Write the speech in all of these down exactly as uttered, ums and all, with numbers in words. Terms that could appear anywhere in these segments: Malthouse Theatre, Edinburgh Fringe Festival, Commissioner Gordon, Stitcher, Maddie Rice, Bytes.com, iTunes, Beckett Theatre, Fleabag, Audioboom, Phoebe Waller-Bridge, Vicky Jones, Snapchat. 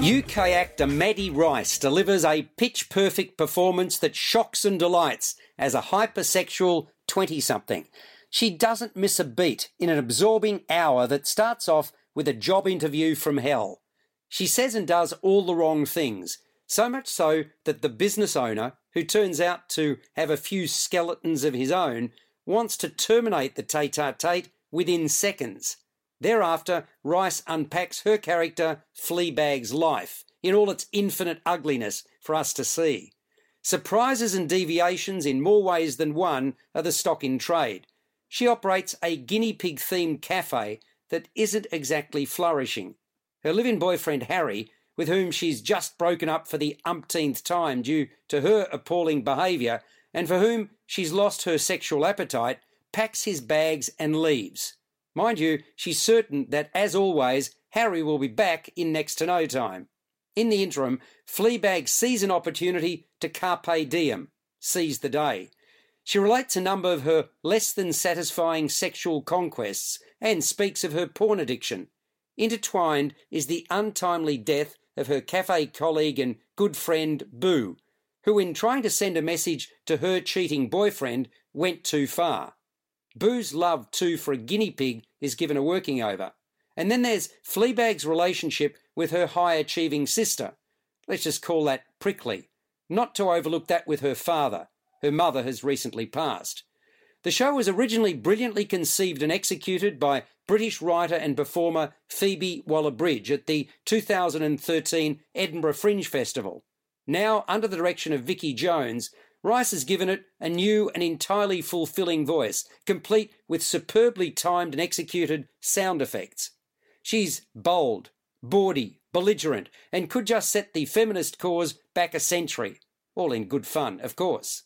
U K actor Maddie Rice delivers a pitch-perfect performance that shocks and delights as a hypersexual twenty-something. She doesn't miss a beat in an absorbing hour that starts off with a job interview from hell. She says and does all the wrong things, so much so that the business owner, who turns out to have a few skeletons of his own, wants to terminate the tête-à-tête within seconds. Thereafter, Rice unpacks her character Fleabag's life in all its infinite ugliness for us to see. Surprises and deviations in more ways than one are the stock in trade. She operates a guinea pig-themed cafe that isn't exactly flourishing. Her live-in boyfriend Harry, with whom she's just broken up for the umpteenth time due to her appalling behaviour and for whom she's lost her sexual appetite, packs his bags and leaves. Mind you, she's certain that, as always, Harry will be back in next to no time. In the interim, Fleabag sees an opportunity to carpe diem, seize the day. She relates a number of her less-than-satisfying sexual conquests and speaks of her porn addiction. Intertwined is the untimely death of her cafe colleague and good friend Boo, who, in trying to send a message to her cheating boyfriend, went too far. Boo's love, too, for a guinea pig is given a working over. And then there's Fleabag's relationship with her high-achieving sister. Let's just call that prickly. Not to overlook that with her father. Her mother has recently passed. The show was originally brilliantly conceived and executed by British writer and performer Phoebe Waller-Bridge at the two thousand thirteen Edinburgh Fringe Festival. Now, under the direction of Vicky Jones, Rice has given it a new and entirely fulfilling voice, complete with superbly timed and executed sound effects. She's bold, bawdy, belligerent, and could just set the feminist cause back a century. All in good fun, of course.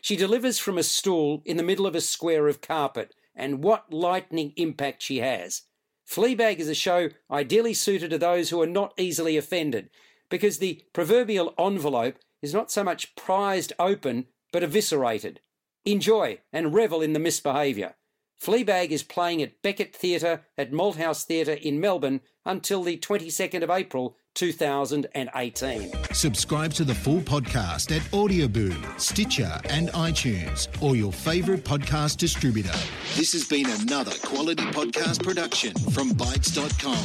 She delivers from a stool in the middle of a square of carpet, and what lightning impact she has. Fleabag is a show ideally suited to those who are not easily offended, because the proverbial envelope is not so much prized open, but eviscerated. Enjoy and revel in the misbehaviour. Fleabag is playing at Beckett Theatre at Malthouse Theatre in Melbourne until the twenty-second of April two thousand eighteen. Subscribe to the full podcast at Audioboom, Stitcher and iTunes, or your favourite podcast distributor. This has been another quality podcast production from Bytes dot com.